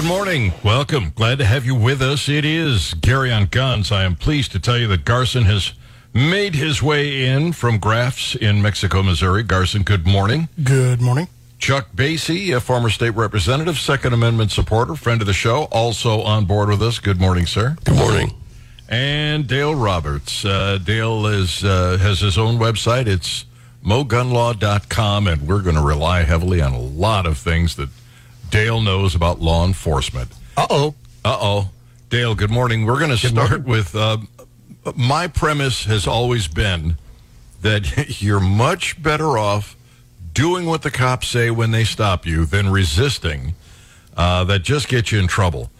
Good morning. Welcome. Glad to have you with us. It is Gary on Guns. I am pleased to tell you that Garson has made his way in from Graf's in Mexico, Missouri. Garson, good morning. Good morning. Chuck Basie, a former state representative, Second Amendment supporter, friend of the show, also on board with us. Good morning, sir. Good morning. And Dale Roberts. Dale is has his own website. It's mogunlaw.com, and we're going to rely heavily on a lot of things that Dale knows about law enforcement. Dale, good morning. We're going to start with my premise has always been that you're much better off doing what the cops say when they stop you than resisting. That just gets you in trouble.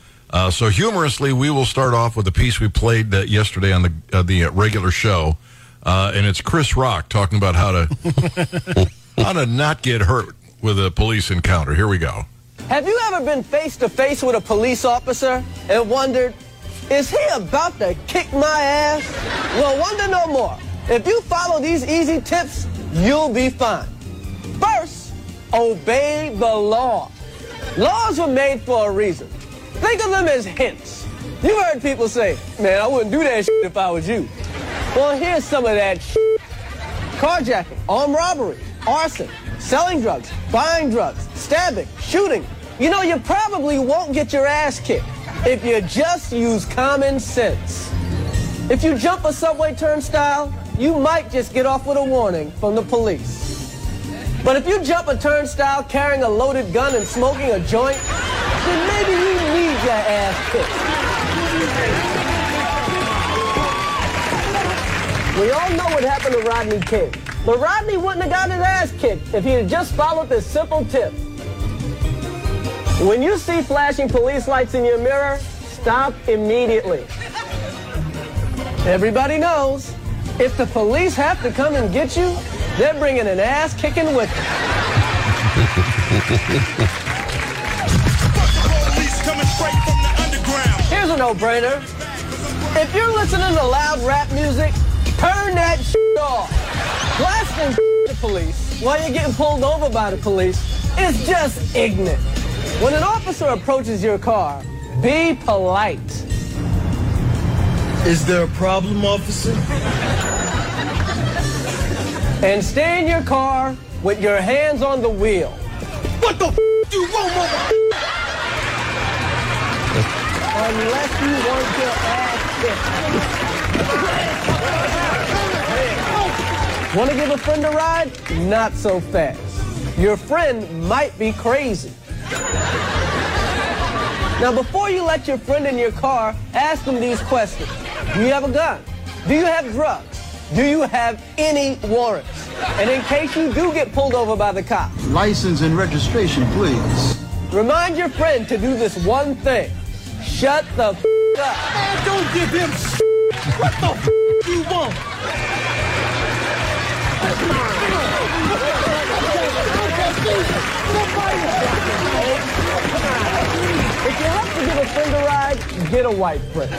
So humorously, we will start off with a piece we played yesterday on the regular show, and it's Chris Rock talking about how to not get hurt with a police encounter. Here we go. Have you ever been face-to-face with a police officer and wondered, is he about to kick my ass? Well, wonder no more. If you follow these easy tips, you'll be fine. First, obey the law. Laws were made for a reason. Think of them as hints. You heard people say, man, I wouldn't do that shit if I was you. Well, here's some of that shit. Carjacking, armed robbery, arson, selling drugs, buying drugs, stabbing, shooting. You know, you probably won't get your ass kicked if you just use common sense. If you jump a subway turnstile, you might just get off with a warning from the police. But if you jump a turnstile carrying a loaded gun and smoking a joint, then maybe you need your ass kicked. We all know what happened to Rodney King. But Rodney wouldn't have gotten his ass kicked if he had just followed this simple tip. When you see flashing police lights in your mirror, stop immediately. Everybody knows, if the police have to come and get you, they're bringing an ass kicking with them. Here's a no-brainer. If you're listening to loud rap music, turn that shit off. Blasting the police while you're getting pulled over by the police is just ignorant. When an officer approaches your car, be polite. Is there a problem, officer? And stay in your car with your hands on the wheel. What the f*** do you want, unless you want your ass kicked. Want to give a friend a ride? Not so fast. Your friend might be crazy. Now, before you let your friend in your car, ask them these questions. Do you have a gun? Do you have drugs? Do you have any warrants? And in case you do get pulled over by the cops, license and registration, please. Remind your friend to do this one thing. Shut the f*** up. Man, don't give him s***. What the f*** you want? If you have to give a friend a ride, get a white friend.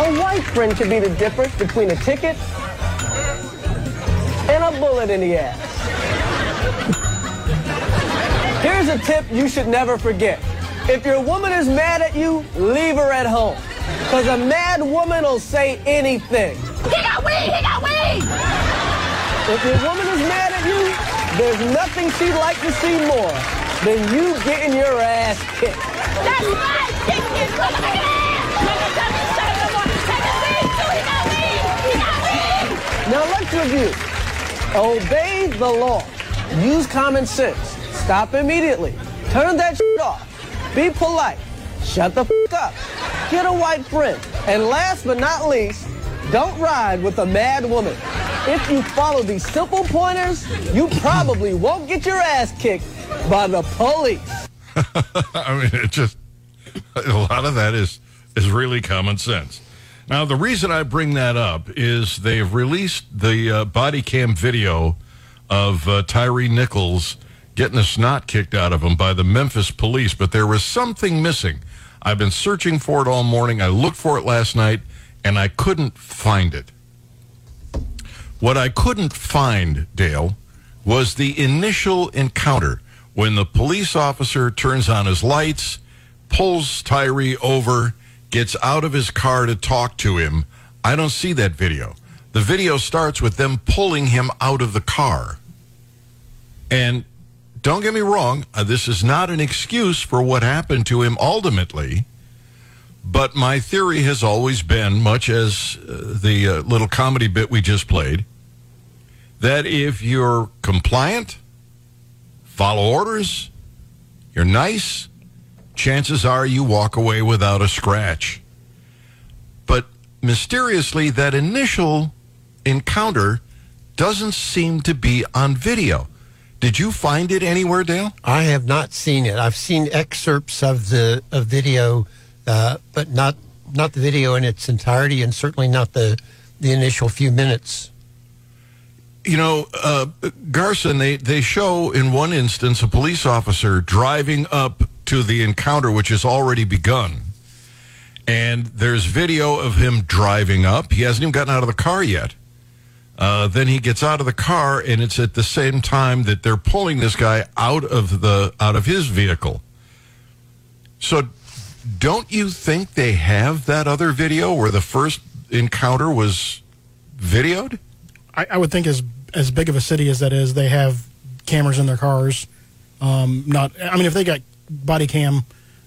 A white friend could be the difference between a ticket and a bullet in the ass. Here's a tip you should never forget. If your woman is mad at you, leave her at home. Because a mad woman will say anything. He got weed! He got weed! If your woman is mad at you, there's nothing she'd like to see more than you getting your ass kicked. That's right! Kick your ass! Now let's review. Obey the law. Use common sense. Stop immediately. Turn that shit off. Be polite. Shut the f*** up. Get a white friend. And last but not least, don't ride with a mad woman. If you follow these simple pointers, you probably won't get your ass kicked by the police. I mean, it just, a lot of that is really common sense. Now, the reason I bring that up is they've released the body cam video of Tyree Nichols getting the snot kicked out of him by the Memphis police, but there was something missing. I've been searching for it all morning. I looked for it last night, and I couldn't find it. What I couldn't find, Dale, was the initial encounter. when the police officer turns on his lights, pulls Tyree over, gets out of his car to talk to him. I don't see that video. The video starts with them pulling him out of the car. And don't get me wrong, this is not an excuse for what happened to him ultimately, but my theory has always been, much as the little comedy bit we just played, that if you're compliant, follow orders, you're nice, chances are you walk away without a scratch. But mysteriously, that initial encounter doesn't seem to be on video. Did you find it anywhere, Dale? I have not seen it. I've seen excerpts of the video, but not the video in its entirety, and certainly not the initial few minutes. You know, Garson, they show in one instance a police officer driving up to the encounter, which has already begun. And there's video of him driving up. He hasn't even gotten out of the car yet. Then he gets out of the car, and it's at the same time that they're pulling this guy out of his vehicle. So don't you think they have that other video where the first encounter was videoed? I would think as big of a city as that is, they have cameras in their cars. If they got body cam,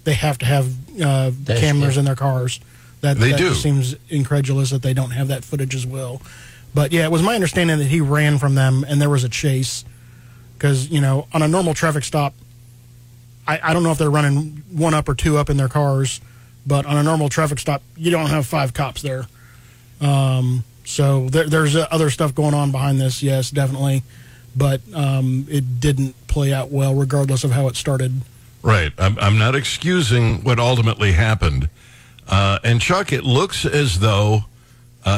they have to have cameras in their cars. That seems incredulous that they don't have that footage as well. But, yeah, it was my understanding that he ran from them and there was a chase because, you know, on a normal traffic stop, I don't know if they're running one up or two up in their cars, but on a normal traffic stop, you don't have five cops there. So there's other stuff going on behind this, yes, definitely. But it didn't play out well regardless of how it started. Right. I'm not excusing what ultimately happened. And, Chuck, it looks as though...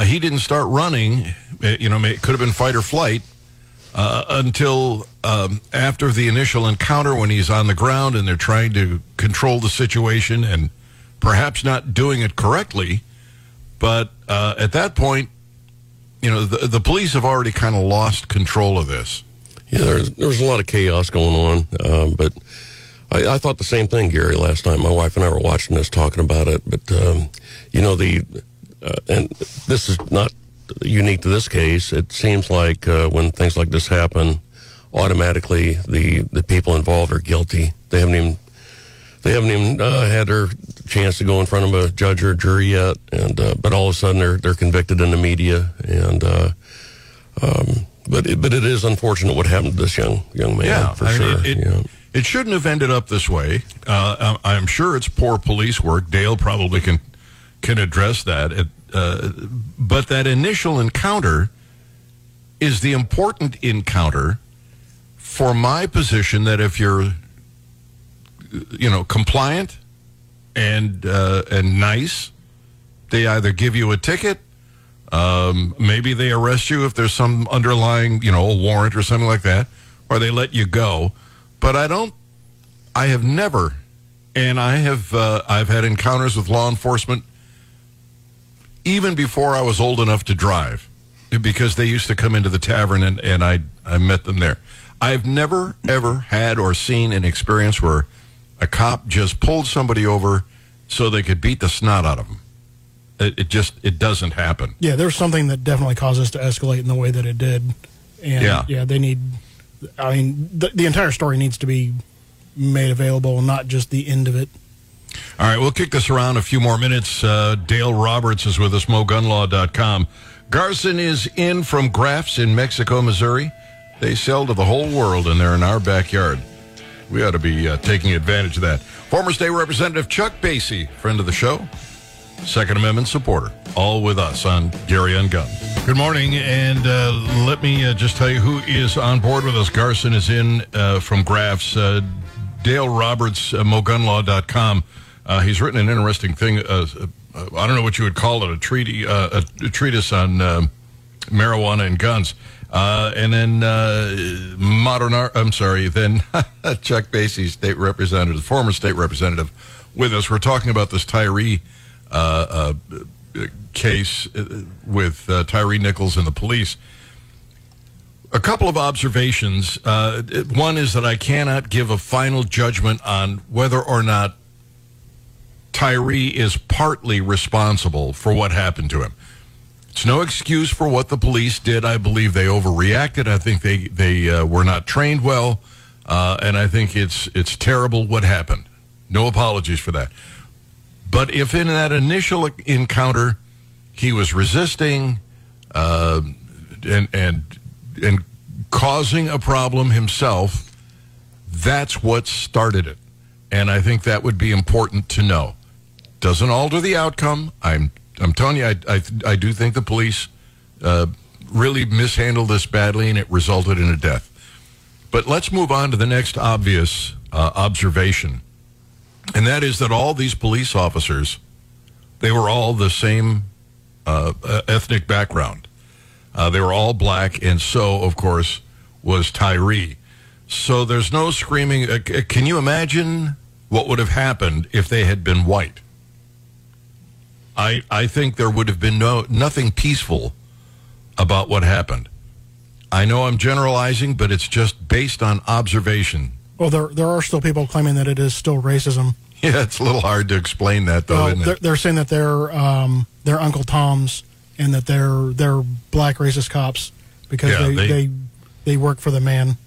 he didn't start running, you know, it could have been fight or flight until after the initial encounter when he's on the ground and they're trying to control the situation and perhaps not doing it correctly. But at that point, you know, the police have already kind of lost control of this. Yeah, there was a lot of chaos going on, but I thought the same thing, Gary, last night. My wife and I were watching this, talking about it, but, you know, and this is not unique to this case. It seems like when things like this happen, automatically the people involved are guilty. They haven't even had their chance to go in front of a judge or a jury yet. And but all of a sudden they're convicted in the media. And but it is unfortunate what happened to this young man. Yeah, for sure. It shouldn't have ended up this way. I'm sure it's poor police work. Dale probably can address that. But that initial encounter is the important encounter for my position that if you're, you know, compliant and nice, they either give you a ticket, maybe they arrest you if there's some underlying, you know, a warrant or something like that, or they let you go. But I've had encounters with law enforcement even before I was old enough to drive, because they used to come into the tavern and I met them there. I've never, ever had or seen an experience where a cop just pulled somebody over so they could beat the snot out of them. It just doesn't happen. Yeah, there's something that definitely caused this to escalate in the way that it did. And yeah they need, I mean, the entire story needs to be made available, not just the end of it. All right, we'll kick this around a few more minutes. Dale Roberts is with us, mogunlaw.com. Garson is in from Graf's in Mexico, Missouri. They sell to the whole world, and they're in our backyard. We ought to be taking advantage of that. Former State Representative Chuck Basie, friend of the show, Second Amendment supporter, all with us on Gary and Gunn. Good morning, and let me just tell you who is on board with us. Garson is in from Graf's. Dale Roberts, mogunlaw.com. He's written an interesting thing. I don't know what you would call it, a treatise on marijuana and guns. And then Chuck Basie, former state representative, with us. We're talking about this Tyree case with Tyree Nichols and the police. A couple of observations. One is that I cannot give a final judgment on whether or not Tyree is partly responsible for what happened to him. It's no excuse for what the police did. I believe they overreacted. I think they were not trained well, and I think it's terrible what happened. No apologies for that. But if in that initial encounter he was resisting and causing a problem himself, that's what started it. And I think that would be important to know. Doesn't alter the outcome. I'm telling you, I do think the police really mishandled this badly, and it resulted in a death. But let's move on to the next obvious observation, and that is that all these police officers, they were all the same ethnic background. They were all black, and so, of course, was Tyree. So there's no screaming. Can you imagine what would have happened if they had been white? I think there would have been nothing peaceful about what happened. I know I'm generalizing, but it's just based on observation. Well, there are still people claiming that it is still racism. Yeah, it's a little hard to explain that, though, isn't it? They're saying that they're Uncle Tom's and that they're black racist cops because they work for the man.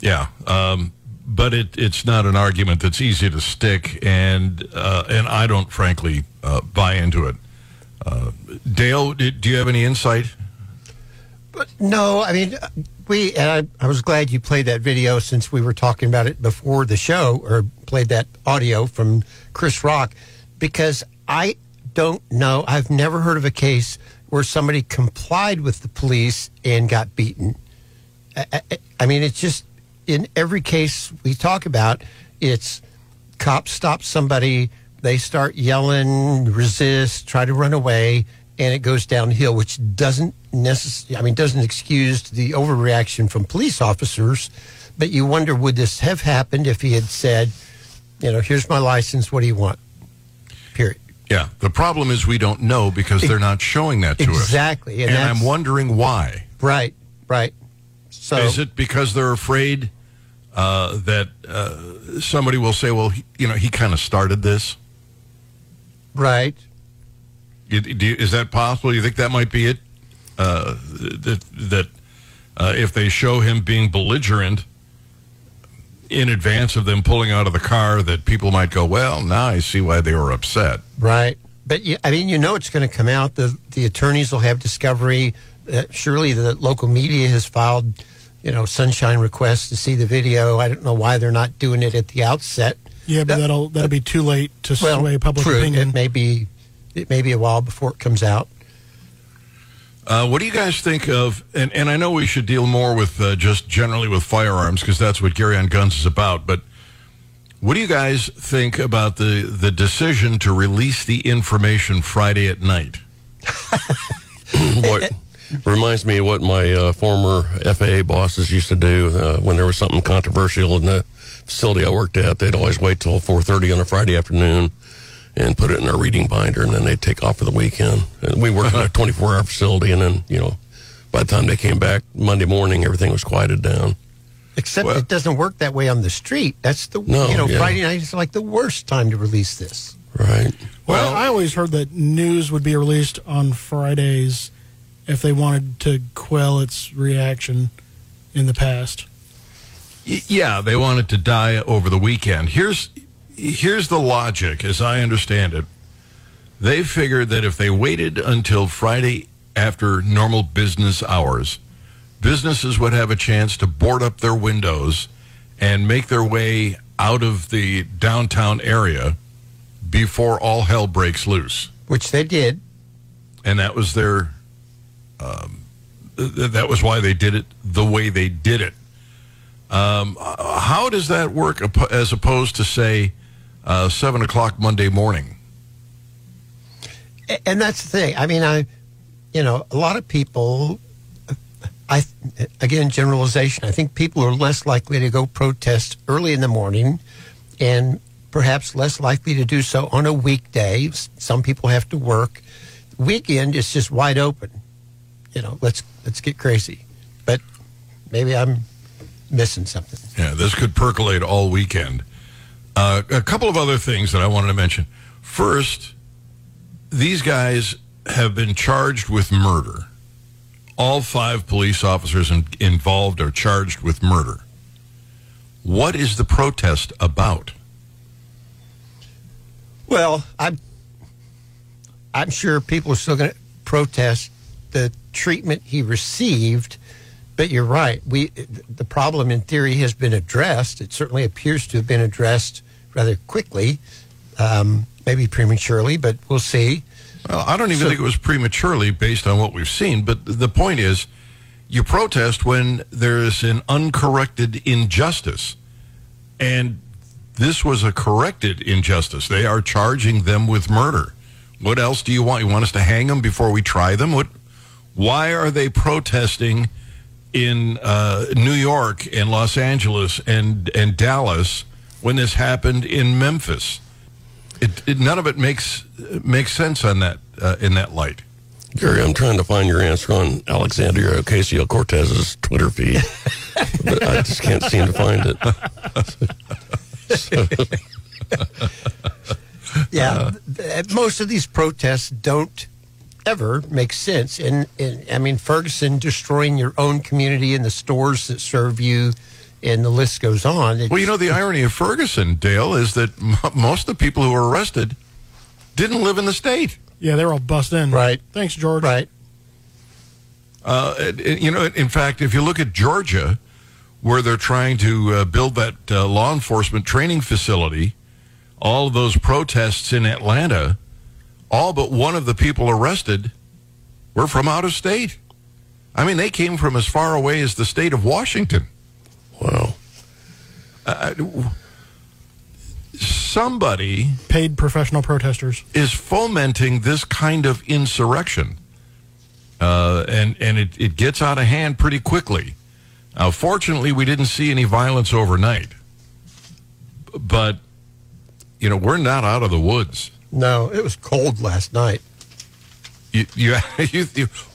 Yeah, but it's not an argument that's easy to stick, and I don't, frankly, buy into it. Dale, do you have any insight? No, I mean, I was glad you played that video since we were talking about it before the show, or played that audio from Chris Rock, because I don't know, I've never heard of a case where somebody complied with the police and got beaten. I mean, it's just, in every case we talk about, it's cops stop somebody, they start yelling, resist, try to run away, and it goes downhill, which doesn't excuse the overreaction from police officers. But you wonder, would this have happened if he had said, here's my license, what do you want? Period. Yeah, the problem is we don't know because they're not showing that to us. Exactly. And I'm wondering why. Right. So, is it because they're afraid that somebody will say, well, he kind of started this? Right. Is that possible? You think that might be it? That if they show him being belligerent in advance of them pulling out of the car, that people might go, well, now I see why they were upset. Right. But, I mean, it's going to come out. The attorneys will have discovery. Surely the local media has filed, sunshine requests to see the video. I don't know why they're not doing it at the outset. Yeah, but that'll be too late to sway public opinion. It may be a while before it comes out. What do you guys think of, and I know we should deal more with just generally with firearms because that's what Gary on Guns is about, but what do you guys think about the decision to release the information Friday at night? What? Reminds me of what my former FAA bosses used to do when there was something controversial in the facility I worked at. They'd always wait till 4:30 on a Friday afternoon and put it in their reading binder, and then they'd take off for the weekend. And we worked in a 24-hour facility, and then, by the time they came back Monday morning, everything was quieted down. Except it doesn't work that way on the street. That's Friday night is like the worst time to release this. Right. Well, I always heard that news would be released on Fridays if they wanted to quell its reaction in the past. Yeah, they wanted to die over the weekend. Here's the logic, as I understand it. They figured that if they waited until Friday after normal business hours, businesses would have a chance to board up their windows and make their way out of the downtown area before all hell breaks loose. Which they did. And that was their... that was why they did it the way they did it. How does that work as opposed to, say, 7 o'clock Monday morning? And that's the thing. I mean, a lot of people, again, generalization, I think people are less likely to go protest early in the morning and perhaps less likely to do so on a weekday. Some people have to work. Weekend is just wide open. Let's get crazy. But maybe I'm missing something. Yeah, this could percolate all weekend. A couple of other things that I wanted to mention. First, these guys have been charged with murder. All five police officers involved are charged with murder. What is the protest about? Well, I'm sure people are still going to protest the treatment he received, but you're right. The problem, in theory, has been addressed. It certainly appears to have been addressed rather quickly, maybe prematurely, but we'll see. Well, I don't even think it was prematurely based on what we've seen, but the point is you protest when there's an uncorrected injustice, and this was a corrected injustice. They are charging them with murder. What else do you want? You want us to hang them before we try them? Why are they protesting in New York and Los Angeles and Dallas when this happened in Memphis? None of it makes sense on that in that light. Gary, I'm trying to find your answer on Alexandria Ocasio-Cortez's Twitter feed, but I just can't seem to find it. Yeah, most of these protests don't ever make sense. And I mean, Ferguson destroying your own community and the stores that serve you, and the list goes on. Well, you know, the irony of Ferguson, Dale, is that most of the people who were arrested didn't live in the state. Yeah, they're all bussed in. Right. Thanks, George. Right. You know, in fact, if you look at Georgia, where they're trying to build that law enforcement training facility, all of those protests in Atlanta, all but one of the people arrested were from out of state. I mean, they came from as far away as the state of Washington. Wow. Somebody... paid professional protesters. ...is fomenting this kind of insurrection. And it gets out of hand pretty quickly. Now, fortunately, we didn't see any violence overnight. But... you know, we're not out of the woods. No, it was cold last night. You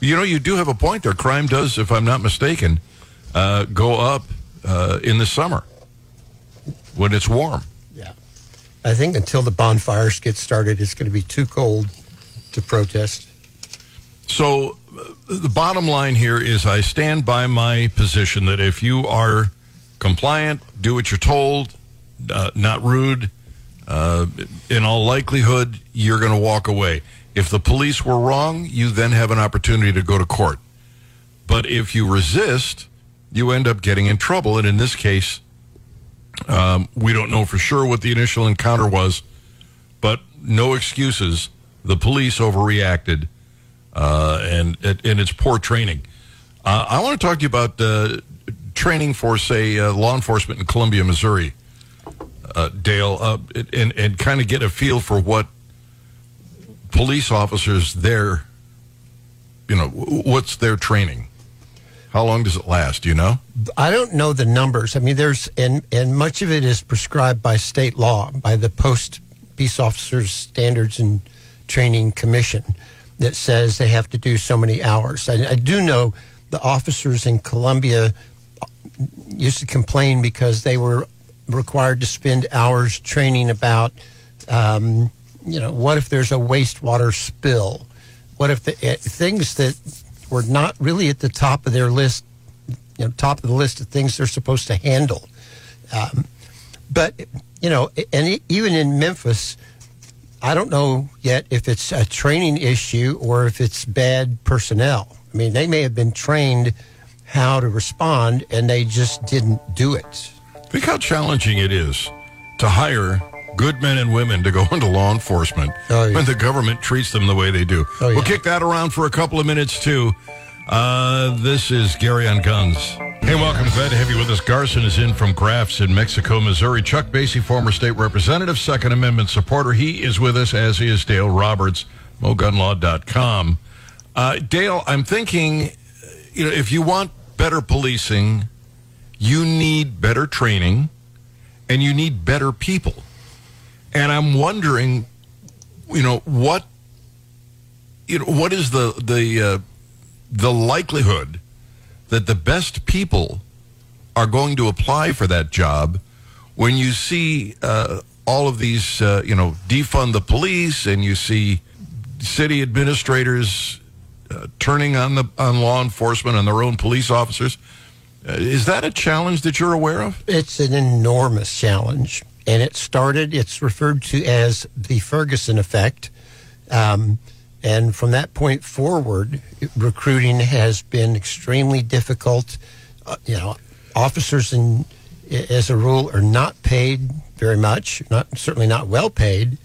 know, you do have a point there. Crime does, if I'm not mistaken, go up in the summer when it's warm. Yeah. I think until the bonfires get started, it's going to be too cold to protest. So the bottom line here is I stand by my position that if you are compliant, do what you're told, not rude, in all likelihood, you're going to walk away. If the police were wrong, you then have an opportunity to go to court. But if you resist, you end up getting in trouble. And in this case, we don't know for sure what the initial encounter was, but no excuses. The police overreacted, and it's poor training. I want to talk to you about training for, say, law enforcement in Columbia, Missouri. Dale, and kind of get a feel for what police officers there, you know, what's their training? How long does it last, do you know? I don't know the numbers. I mean, there's, and much of it is prescribed by state law, by the Post-Peace Officers Standards and Training Commission that says they have to do so many hours. I do know the officers in Columbia used to complain because they were required to spend hours training about, you know, what if there's a wastewater spill? What if the things that were not really at the top of their list, you know, top of the list of things they're supposed to handle. But, you know, and even in Memphis, I don't know yet if it's a training issue or if it's bad personnel. I mean, they may have been trained how to respond and they just didn't do it. Think how challenging it is to hire good men and women to go into law enforcement when the government treats them the way they do. We'll kick that around for a couple of minutes, too. This is Gary on Guns. Hey, welcome. Glad to have you with us. Garson is in from Graf's in Mexico, Missouri. Chuck Basie, former state representative, Second Amendment supporter. He is with us, as is Dale Roberts, mogunlaw.com. Dale, I'm thinking, you know, if you want better policing... you need better training, and you need better people. And I'm wondering, you know, what is the likelihood that the best people are going to apply for that job when you see all of these, defund the police, and you see city administrators turning on law enforcement and their own police officers. Is that a challenge that you're aware of? It's an enormous challenge. And it's referred to as the Ferguson effect. And from that point forward, recruiting has been extremely difficult. Officers, as a rule, are not paid very much, certainly not well paid,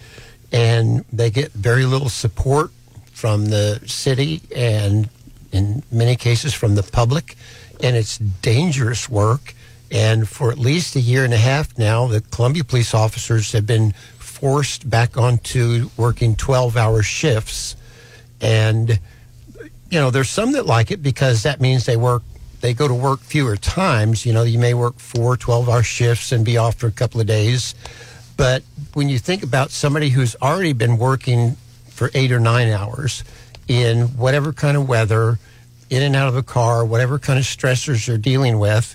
and they get very little support from the city and, in many cases, from the public. And it's dangerous work. And for at least a year and a half now, the Columbia police officers have been forced back onto working 12-hour shifts. And, there's some that like it because that means they go to work fewer times. You may work 4 12-hour shifts and be off for a couple of days. But when you think about somebody who's already been working for 8 or 9 hours in whatever kind of weather, in and out of a car, whatever kind of stressors you're dealing with,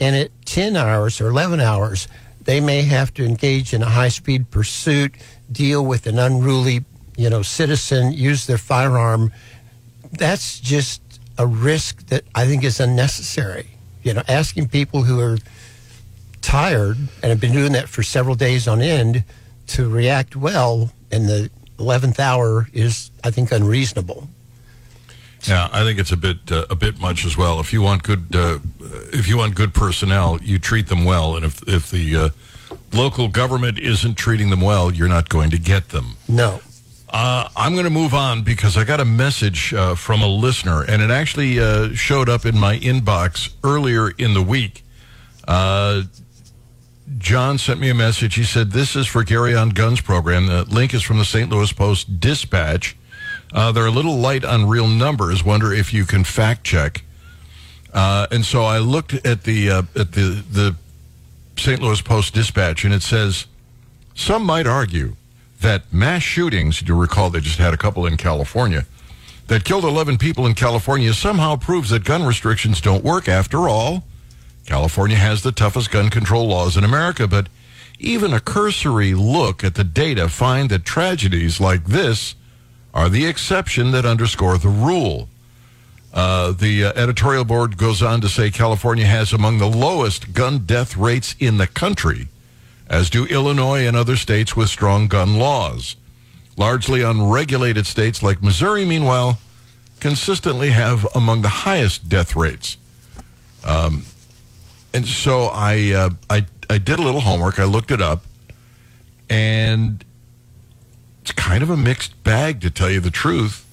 and at 10 hours or 11 hours, they may have to engage in a high-speed pursuit, deal with an unruly, citizen, use their firearm. That's just a risk that I think is unnecessary. Asking people who are tired and have been doing that for several days on end to react well in the 11th hour is, I think, unreasonable. Yeah, I think it's a bit much as well. If you want good personnel, you treat them well, and if the local government isn't treating them well, you're not going to get them. No. I'm going to move on because I got a message from a listener, and it actually showed up in my inbox earlier in the week. John sent me a message. He said, "This is for Gary on Guns program. The link is from the St. Louis Post-Dispatch. They're a little light on real numbers. Wonder if you can fact check." And so I looked at the St. Louis Post-Dispatch, and it says, "Some might argue that mass shootings," you recall they just had a couple in California, "that killed 11 people in California somehow proves that gun restrictions don't work. After all, California has the toughest gun control laws in America, but even a cursory look at the data find that tragedies like this are the exception that underscore the rule." The editorial board goes on to say California has among the lowest gun death rates in the country, as do Illinois and other states with strong gun laws. Largely unregulated states like Missouri, meanwhile, consistently have among the highest death rates. And so I did a little homework. I looked it up, and it's kind of a mixed bag, to tell you the truth.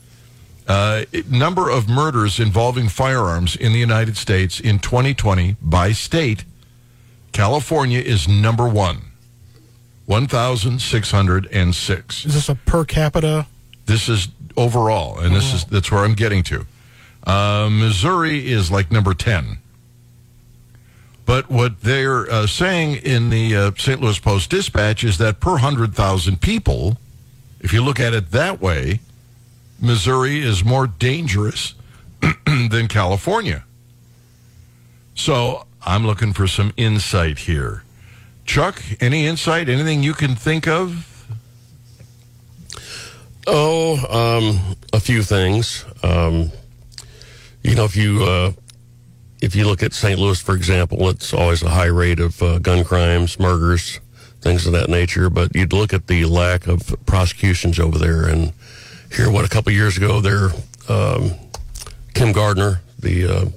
Number of murders involving firearms in the United States in 2020 by state, California is number one, 1,606. Is this a per capita? This is overall, and that's where I'm getting to. Missouri is like number 10. But what they're saying in the St. Louis Post-Dispatch is that per 100,000 people, if you look at it that way, Missouri is more dangerous than California. So I'm looking for some insight here. Chuck, any insight? Anything you can think of? Oh, a few things. If you look at St. Louis, for example, it's always a high rate of gun crimes, murders, things of that nature, but you'd look at the lack of prosecutions over there and hear what a couple years ago there, Kim Gardner, the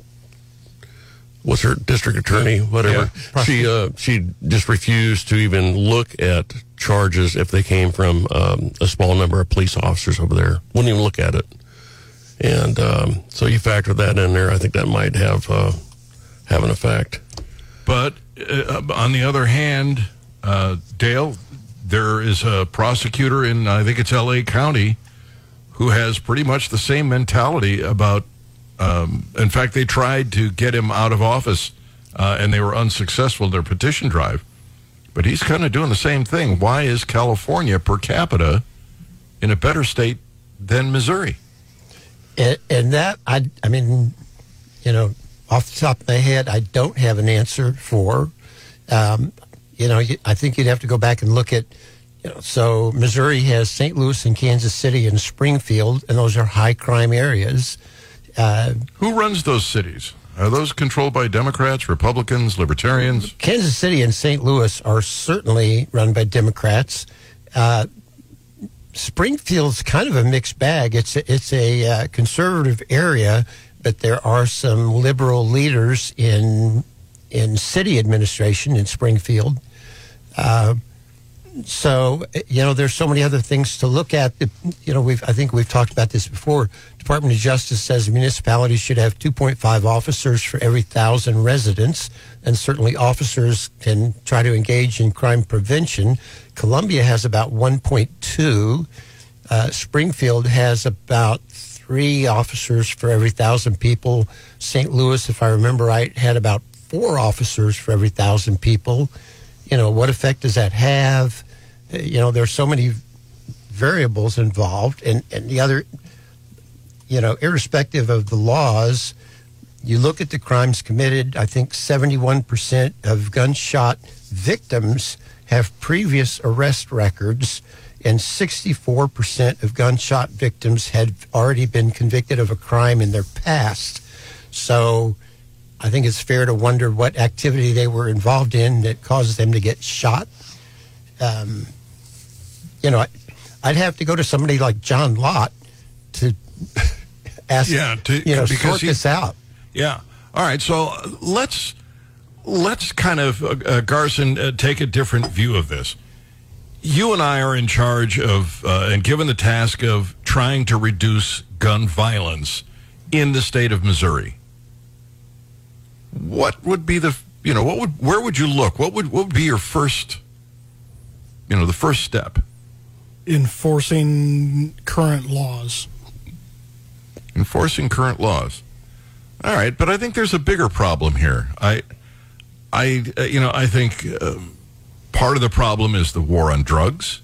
what's her district attorney, whatever, yeah, she just refused to even look at charges if they came from a small number of police officers over there. Wouldn't even look at it, and so you factor that in there. I think that might have an effect. But on the other hand, Dale, there is a prosecutor in, I think it's L.A. County, who has pretty much the same mentality about, in fact, they tried to get him out of office, and they were unsuccessful in their petition drive. But he's kind of doing the same thing. Why is California per capita in a better state than Missouri? And that, I mean, Off the top of my head, I don't have an answer for. I think you'd have to go back and look at, so Missouri has St. Louis and Kansas City and Springfield, and those are high crime areas. Who runs those cities? Are those controlled by Democrats, Republicans, Libertarians? Kansas City and St. Louis are certainly run by Democrats. Springfield's kind of a mixed bag. It's a conservative area, but there are some liberal leaders in city administration in Springfield. So there's so many other things to look at. I think we've talked about this before. Department of Justice says municipalities should have 2.5 officers for every 1,000 residents, and certainly officers can try to engage in crime prevention. Columbia has about 1.2. Springfield has about 3 officers for every 1,000 people. St. Louis, if I remember right, had about 4 officers for every 1,000 people. What effect does that have? There's so many variables involved. And the other, irrespective of the laws, you look at the crimes committed. I think 71% of gunshot victims have previous arrest records, and 64% of gunshot victims had already been convicted of a crime in their past. So I think it's fair to wonder what activity they were involved in that caused them to get shot. I'd have to go to somebody like John Lott to ask, sort this out. Yeah. All right. So let's kind of, Garson, take a different view of this. You and I are in charge of, and given the task of trying to reduce gun violence in the state of Missouri. What would be the, where would you look? What would be your first, the first step? Enforcing current laws. All right, but I think there's a bigger problem here. I think part of the problem is the war on drugs.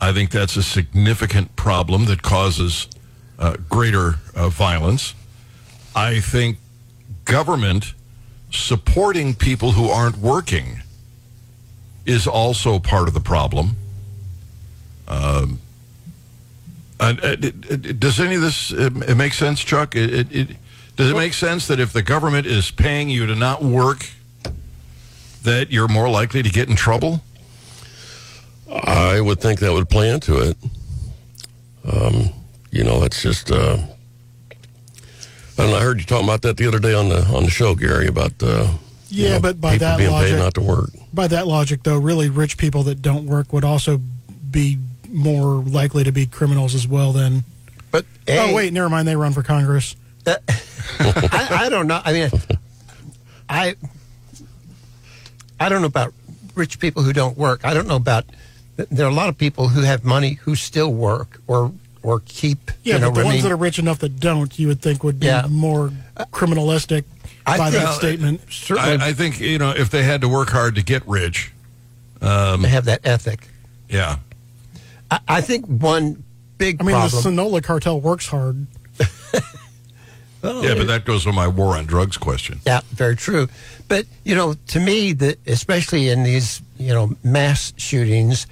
I think that's a significant problem that causes greater violence. I think government supporting people who aren't working is also part of the problem. Does any of this it make sense, Chuck? Does it make sense that if the government is paying you to not work, that you're more likely to get in trouble? I would think that would play into it. It's just... And I heard you talking about that the other day on the show, Gary, about but by people that being logic, paid not to work. By that logic, though, really rich people that don't work would also be more likely to be criminals as well. Then, but never mind, they run for Congress. I don't know. I mean, I don't know about rich people who don't work. I don't know about. There are a lot of people who have money who still work or keep, but the ones that are rich enough that don't, you would think would be more criminalistic that statement. Certainly. I think, if they had to work hard to get rich. They have that ethic. Yeah. I think one big problem... the Sinaloa cartel works hard. But that goes to my war on drugs question. Yeah, very true. But, to me, especially in these, mass shootings,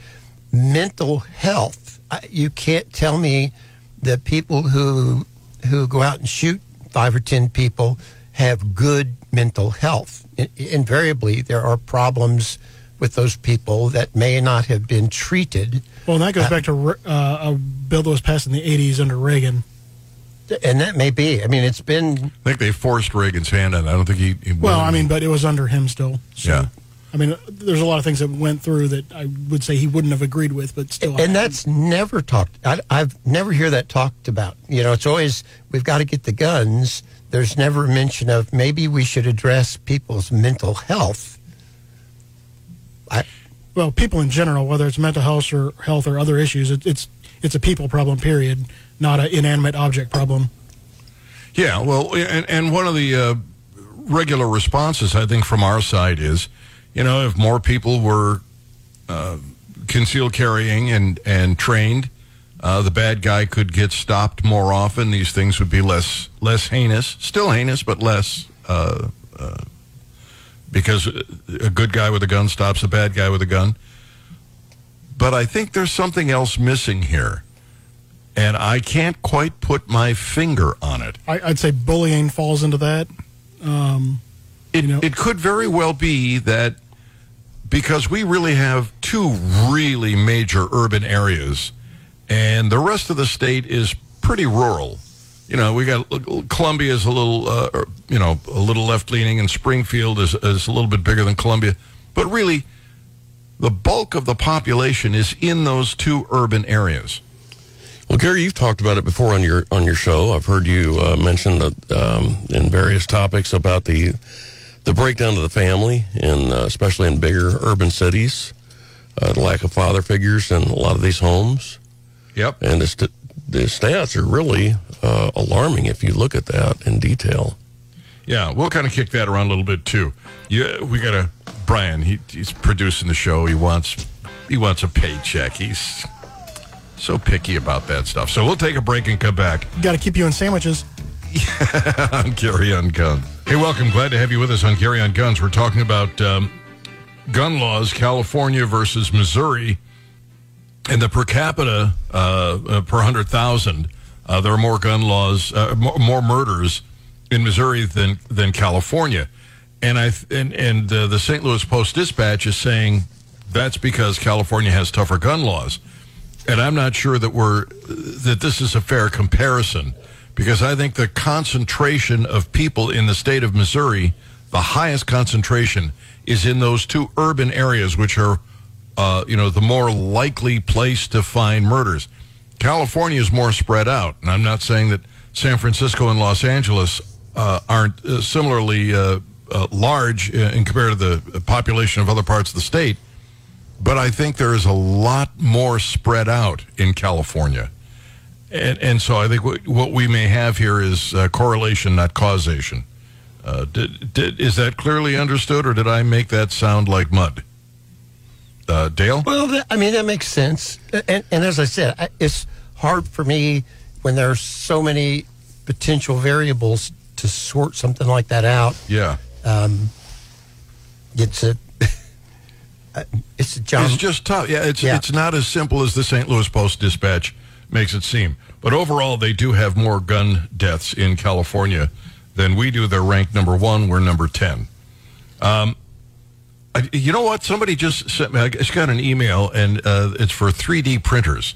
mental health. You can't tell me that people who go out and shoot 5 or 10 people have good mental health. Invariably, there are problems with those people that may not have been treated. Well, and that goes back to a bill that was passed in the 80s under Reagan. And that may be. It's been... I think they forced Reagan's hand on it. I don't think he... but it was under him still. So. Yeah. There's a lot of things that went through that I would say he wouldn't have agreed with, but still. And that's never talked. I've never heard that talked about. It's always, we've got to get the guns. There's never a mention of maybe we should address people's mental health. People in general, whether it's mental health or other issues, it's a people problem, period, not an inanimate object problem. Yeah, and one of the regular responses, I think, from our side is, if more people were concealed carrying and trained, the bad guy could get stopped more often. These things would be less heinous, still heinous, but less because a good guy with a gun stops a bad guy with a gun. But I think there's something else missing here, and I can't quite put my finger on it. I'd say bullying falls into that. It could very well be that because we really have two really major urban areas, and the rest of the state is pretty rural. You know, we got Columbia is a little, a little left-leaning, and Springfield is a little bit bigger than Columbia. But really, the bulk of the population is in those two urban areas. Well, Gary, you've talked about it before on your show. I've heard you mention that in various topics about the breakdown of the family, and especially in bigger urban cities, the lack of father figures in a lot of these homes. Yep, and the stats are really alarming if you look at that in detail. Yeah, we'll kind of kick that around a little bit too. Yeah, we got a Brian. He's producing the show. He wants a paycheck. He's so picky about that stuff. So we'll take a break and come back. Got to keep you in sandwiches. I'm Gary on Guns. Hey, welcome. Glad to have you with us on Gary on Guns. We're talking about gun laws, California versus Missouri, and the per capita per 100,000. There are more gun laws, more murders in Missouri than California, and the St. Louis Post-Dispatch is saying that's because California has tougher gun laws, and I'm not sure that this is a fair comparison, because I think the concentration of people in the state of Missouri, the highest concentration, is in those two urban areas, which are the more likely place to find murders. California is more spread out, and I'm not saying that San Francisco and Los Angeles aren't similarly large in compared to the population of other parts of the state, but I think there is a lot more spread out in California. And so I think what we may have here is correlation, not causation. Is that clearly understood, or did I make that sound like mud? Dale? Well, I mean, that makes sense. And as I said, it's hard for me when there are so many potential variables to sort something like that out. Yeah. It's a job. It's just tough. Yeah, It's not as simple as the St. Louis Post-Dispatch makes it seem. But overall, they do have more gun deaths in California than we do. They're ranked number 1. We're number 10. You know what? Somebody just sent me. I just got an email, and it's for 3D printers,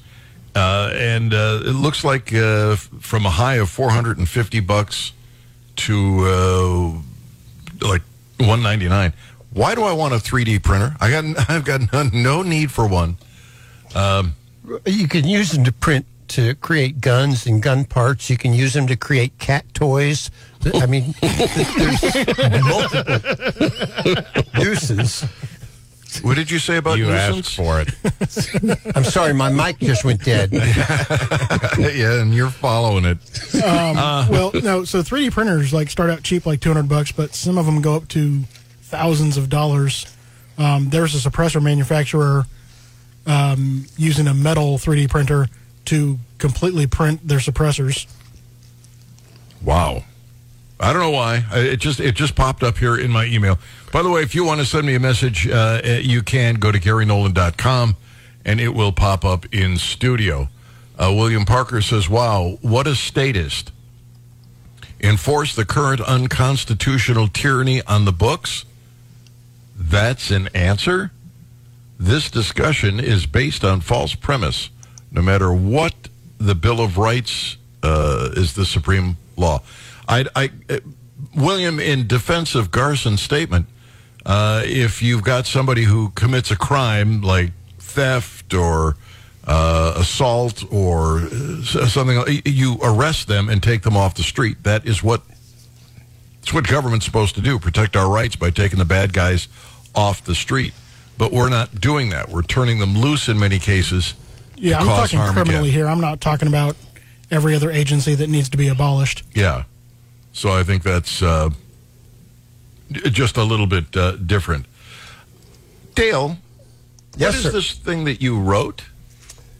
and it looks like from a high of $450 to like $199. Why do I want a 3D printer? I've got no need for one. You can use them to create guns and gun parts. You can use them to create cat toys. I mean, there's multiple uses. What did you say about nuisance? You asked for it. I'm sorry, my mic just went dead. Yeah, and you're following it. Well, no, so 3D printers like start out cheap, like $200, but some of them go up to thousands of dollars. There's a suppressor manufacturer using a metal 3D printer to completely print their suppressors. Wow. I don't know why. It just popped up here in my email. By the way, if you want to send me a message, you can go to GaryNolan.com, and it will pop up in studio. William Parker says, wow, what a statist. Enforce the current unconstitutional tyranny on the books? That's an answer? This discussion is based on false premise. No matter what, the Bill of Rights is the supreme law. William, in defense of Garson's statement, if you've got somebody who commits a crime like theft or assault or something, you arrest them and take them off the street. That is what government's supposed to do, protect our rights by taking the bad guys off the street. But we're not doing that. We're turning them loose in many cases. Yeah, I'm talking criminally here. I'm not talking about every other agency that needs to be abolished. Yeah. So I think that's just a little bit different. Dale, yes, what is this thing that you wrote?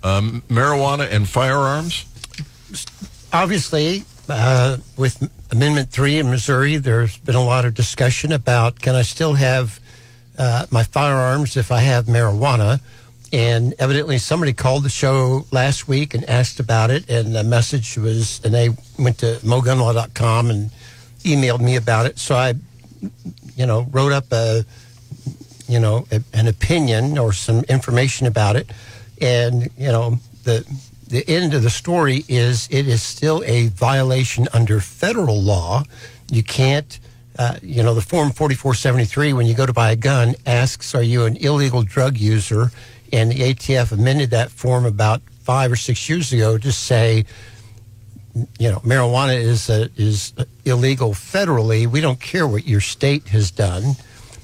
Marijuana and firearms? Obviously, with Amendment 3 in Missouri, there's been a lot of discussion about, can I still have my firearms if I have marijuana? And evidently somebody called the show last week and asked about it, and the message was, and they went to mogunlaw.com and emailed me about it. So I, wrote up an opinion or some information about it. And, the end of the story is it is still a violation under federal law. You can't, the Form 4473, when you go to buy a gun, asks, are you an illegal drug user? And the ATF amended that form about 5 or 6 years ago to say, marijuana is illegal federally. We don't care what your state has done.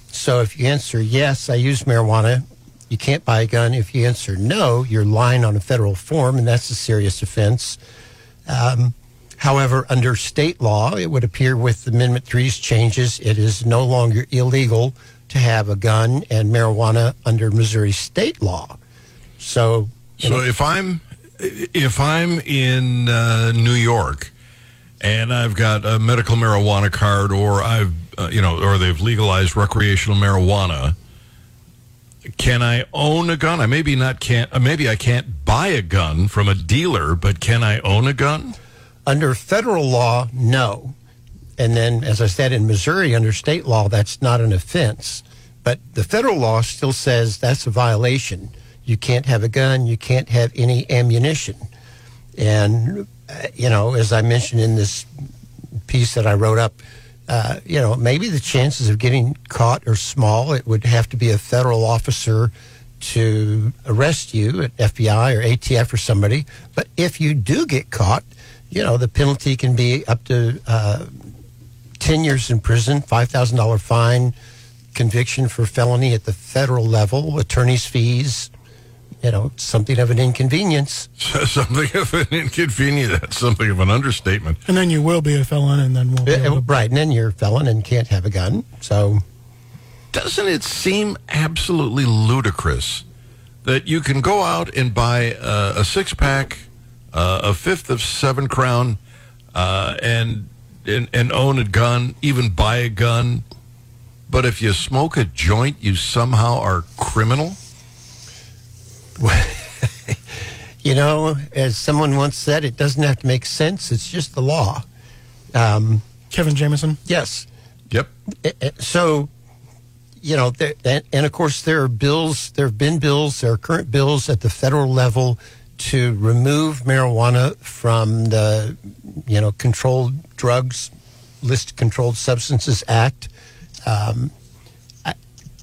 So if you answer yes, I use marijuana, you can't buy a gun. If you answer no, you're lying on a federal form, and that's a serious offense. However, under state law, it would appear with Amendment 3's changes, it is no longer illegal to have a gun and marijuana under Missouri state law. So if I'm in New York and I've got a medical marijuana card, or I've or they've legalized recreational marijuana, can I own a gun? I maybe I can't buy a gun from a dealer, but can I own a gun? Under federal law, no. And then, as I said, in Missouri, under state law, that's not an offense. But the federal law still says that's a violation. You can't have a gun. You can't have any ammunition. And, as I mentioned in this piece that I wrote up, maybe the chances of getting caught are small. It would have to be a federal officer to arrest you, at FBI or ATF or somebody. But if you do get caught, the penalty can be up to 10 years in prison, $5,000 fine, conviction for felony at the federal level, attorney's fees. Something of an inconvenience. Something of an inconvenience. That's something of an understatement. And then you will be a felon, and then right, and then you're a felon and can't have a gun. So, doesn't it seem absolutely ludicrous that you can go out and buy a six-pack, a fifth of Seven Crown, and own a gun, even buy a gun, but if you smoke a joint, you somehow are criminal? As someone once said, it doesn't have to make sense. It's just the law. Kevin Jameson? Yes. Yep. So, and of course, there are current bills at the federal level to remove marijuana from the, Controlled Drugs List, Controlled Substances Act.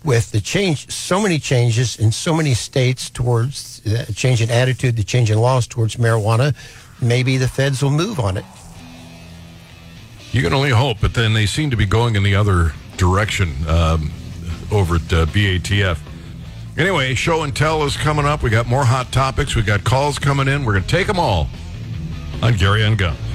With the change, so many changes in so many states towards the change in attitude, the change in laws towards marijuana, maybe the feds will move on it. You can only hope, but then they seem to be going in the other direction over at BATF. Anyway, show and tell is coming up. We got more hot topics. We got calls coming in. We're going to take them all on Gary and Gun.